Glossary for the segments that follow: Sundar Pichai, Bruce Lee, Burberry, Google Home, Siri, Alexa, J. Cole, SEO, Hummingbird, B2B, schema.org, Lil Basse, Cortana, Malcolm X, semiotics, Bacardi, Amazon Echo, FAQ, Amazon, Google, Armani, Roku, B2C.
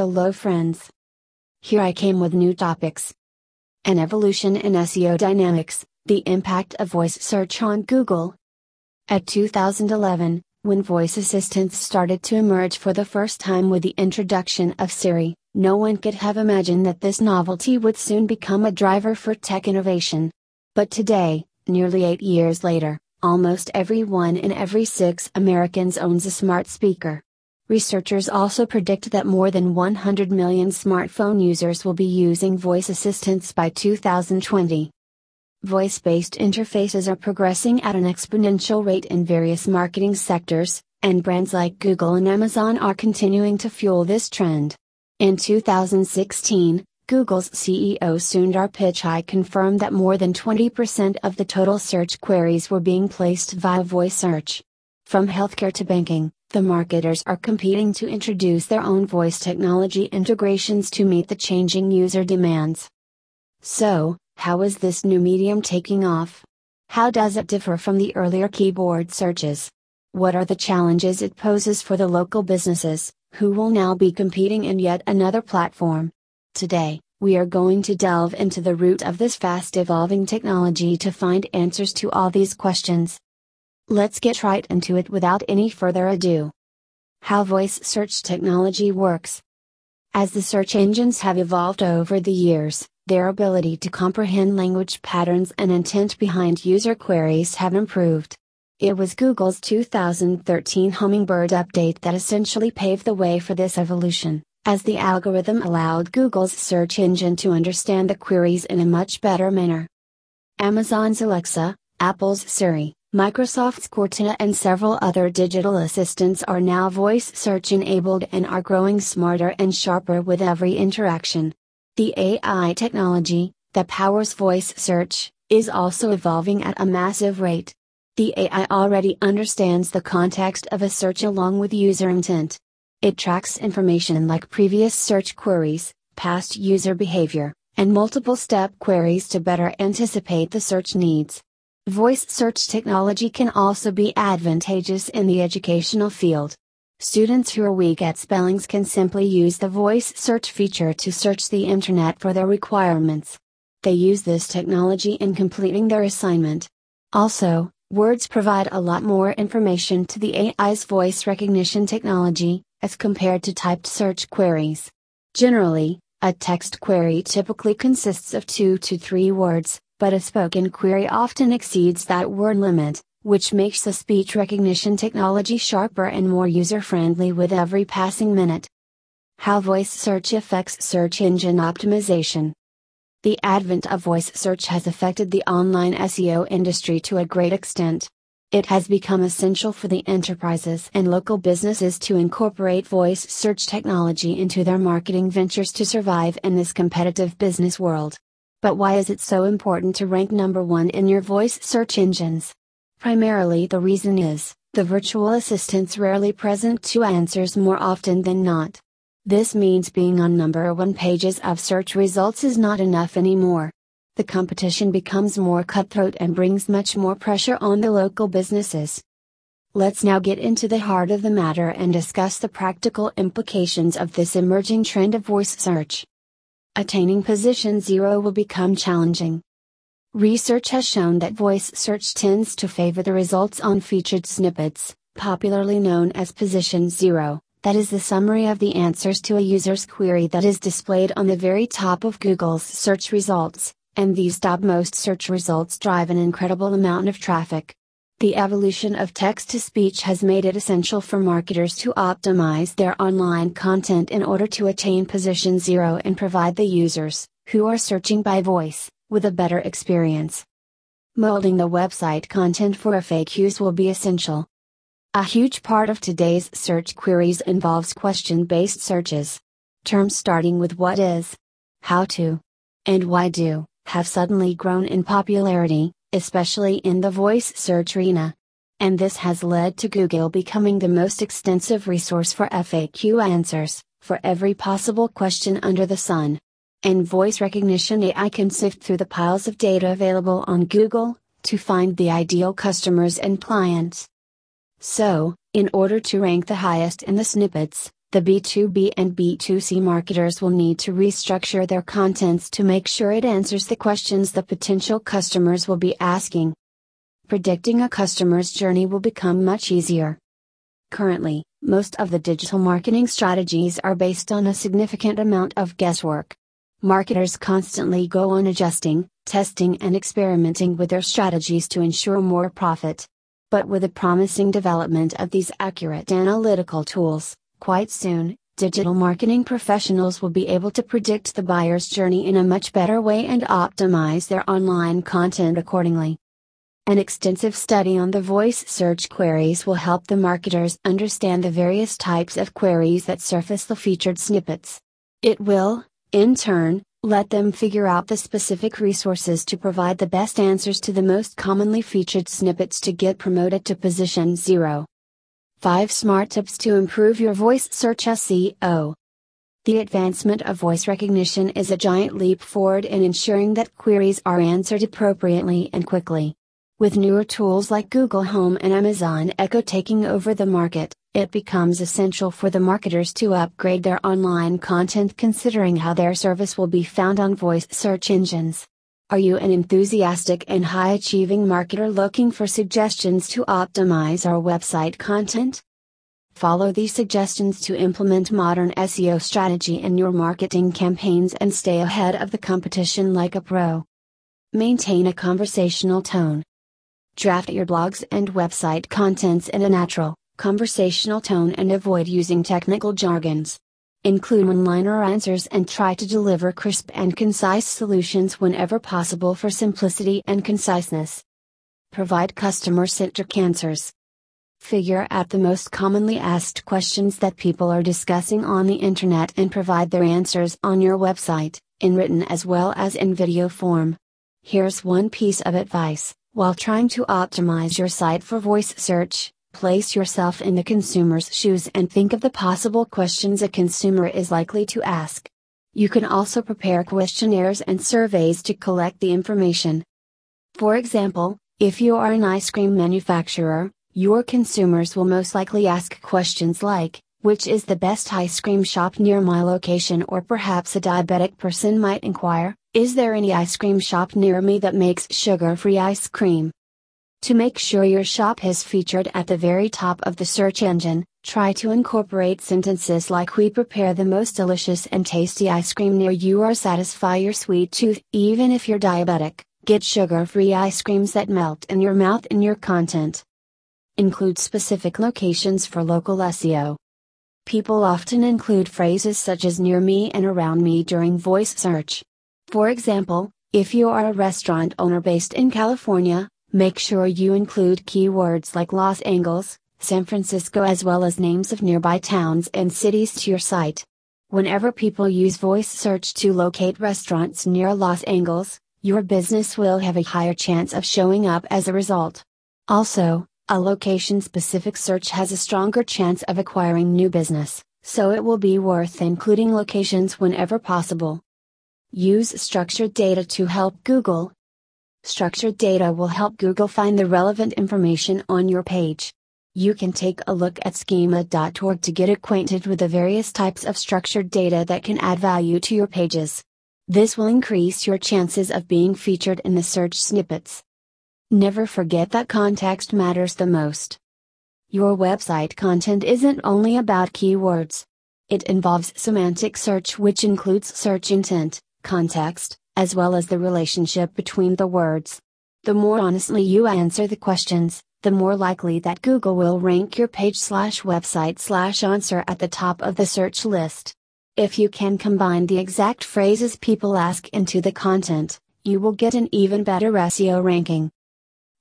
Hello friends. Here I came with new topics. An evolution in SEO dynamics, the impact of voice search on Google. At 2011, when voice assistants started to emerge for the first time with the introduction of Siri, no one could have imagined that this novelty would soon become a driver for tech innovation. But today, nearly 8 years later, almost everyone in every 6 Americans owns a smart speaker. Researchers also predict that more than 100 million smartphone users will be using voice assistants by 2020. Voice-based interfaces are progressing at an exponential rate in various marketing sectors, and brands like Google and Amazon are continuing to fuel this trend. In 2016, Google's CEO Sundar Pichai confirmed that more than 20% of the total search queries were being placed via voice search. From healthcare to banking, the marketers are competing to introduce their own voice technology integrations to meet the changing user demands. So, how is this new medium taking off? How does it differ from the earlier keyboard searches? What are the challenges it poses for the local businesses, who will now be competing in yet another platform? Today, we are going to delve into the root of this fast-evolving technology to find answers to all these questions. Let's get right into it without any further ado. How voice search technology works. As the search engines have evolved over the years, their ability to comprehend language patterns and intent behind user queries have improved. It was Google's 2013 Hummingbird update that essentially paved the way for this evolution, as the algorithm allowed Google's search engine to understand the queries in a much better manner. Amazon's Alexa, Apple's Siri, Microsoft's Cortana and several other digital assistants are now voice search enabled and are growing smarter and sharper with every interaction. The AI technology that powers voice search is also evolving at a massive rate. The AI already understands the context of a search along with user intent. It tracks information like previous search queries, past user behavior, and multiple step queries to better anticipate the search needs. Voice search technology can also be advantageous in the educational field. Students who are weak at spellings can simply use the voice search feature to search the internet for their requirements. They use this technology in completing their assignment. Also, words provide a lot more information to the AI's voice recognition technology, as compared to typed search queries. Generally, a text query typically consists of 2 to 3 words, but a spoken query often exceeds that word limit, which makes the speech recognition technology sharper and more user-friendly with every passing minute. How voice search affects search engine optimization. The advent of voice search has affected the online SEO industry to a great extent. It has become essential for the enterprises and local businesses to incorporate voice search technology into their marketing ventures to survive in this competitive business world. But why is it so important to rank #1 in your voice search engines? Primarily the reason is, the virtual assistant's rarely present to answers more often than not. This means being on #1 pages of search results is not enough anymore. The competition becomes more cutthroat and brings much more pressure on the local businesses. Let's now get into the heart of the matter and discuss the practical implications of this emerging trend of voice search. Attaining position 0 will become challenging. Research has shown that voice search tends to favor the results on featured snippets, popularly known as position 0, that is the summary of the answers to a user's query that is displayed on the very top of Google's search results, and these topmost search results drive an incredible amount of traffic. The evolution of text-to-speech has made it essential for marketers to optimize their online content in order to attain position 0 and provide the users, who are searching by voice, with a better experience. Molding the website content for FAQs will be essential. A huge part of today's search queries involves question-based searches. Terms starting with what is, how to, and why do, have suddenly grown in popularity, especially in the voice search arena. And this has led to Google becoming the most extensive resource for FAQ answers, for every possible question under the sun. And voice recognition AI can sift through the piles of data available on Google, to find the ideal customers and clients. So, in order to rank the highest in the snippets, the B2B and B2C marketers will need to restructure their contents to make sure it answers the questions the potential customers will be asking. Predicting a customer's journey will become much easier. Currently, most of the digital marketing strategies are based on a significant amount of guesswork. Marketers constantly go on adjusting, testing and experimenting with their strategies to ensure more profit. But with the promising development of these accurate analytical tools, quite soon, digital marketing professionals will be able to predict the buyer's journey in a much better way and optimize their online content accordingly. An extensive study on the voice search queries will help the marketers understand the various types of queries that surface the featured snippets. It will, in turn, let them figure out the specific resources to provide the best answers to the most commonly featured snippets to get promoted to position 0. 5 Smart Tips to Improve Your Voice Search SEO. The advancement of voice recognition is a giant leap forward in ensuring that queries are answered appropriately and quickly. With newer tools like Google Home and Amazon Echo taking over the market, it becomes essential for the marketers to upgrade their online content considering how their service will be found on voice search engines. Are you an enthusiastic and high-achieving marketer looking for suggestions to optimize our website content? Follow these suggestions to implement modern SEO strategy in your marketing campaigns and stay ahead of the competition like a pro. Maintain a conversational tone. Draft your blogs and website contents in a natural, conversational tone and avoid using technical jargons. Include one-liner answers and try to deliver crisp and concise solutions whenever possible for simplicity and conciseness. Provide customer-centric answers. Figure out the most commonly asked questions that people are discussing on the internet and provide their answers on your website, in written as well as in video form. Here's one piece of advice: while trying to optimize your site for voice search, place yourself in the consumer's shoes and think of the possible questions a consumer is likely to ask. You can also prepare questionnaires and surveys to collect the information. For example, if you are an ice cream manufacturer, your consumers will most likely ask questions like, "Which is the best ice cream shop near my location?" Or perhaps a diabetic person might inquire, "Is there any ice cream shop near me that makes sugar-free ice cream?" To make sure your shop is featured at the very top of the search engine, try to incorporate sentences like, "We prepare the most delicious and tasty ice cream near you," or "Satisfy your sweet tooth even if you're diabetic, get sugar-free ice creams that melt in your mouth" in your content. Include specific locations for local SEO. People often include phrases such as "near me" and "around me" during voice search. For example, if you are a restaurant owner based in California, make sure you include keywords like Los Angeles, San Francisco, as well as names of nearby towns and cities to your site. Whenever people use voice search to locate restaurants near Los Angeles, your business will have a higher chance of showing up as a result. Also, a location-specific search has a stronger chance of acquiring new business, so it will be worth including locations whenever possible. Use structured data to help Google. Structured data will help Google find the relevant information on your page. You can take a look at schema.org to get acquainted with the various types of structured data that can add value to your pages. This will increase your chances of being featured in the search snippets. Never forget that context matters the most. Your website content isn't only about keywords. It involves semantic search, which includes search intent, context, as well as the relationship between the words. The more honestly you answer the questions, the more likely that Google will rank your page/website/answer at the top of the search list. If you can combine the exact phrases people ask into the content, you will get an even better SEO ranking.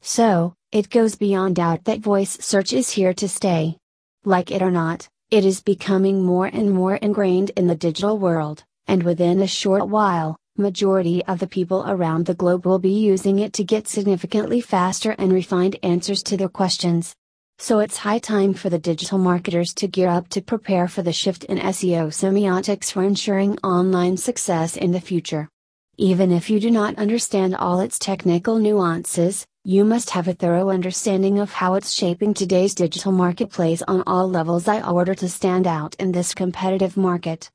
So, it goes beyond doubt that voice search is here to stay. Like it or not, it is becoming more and more ingrained in the digital world, and within a short while, majority of the people around the globe will be using it to get significantly faster and refined answers to their questions. So it's high time for the digital marketers to gear up to prepare for the shift in SEO semiotics for ensuring online success in the future. Even if you do not understand all its technical nuances, You must have a thorough understanding of how it's shaping today's digital marketplace on all levels in order to stand out in this competitive market.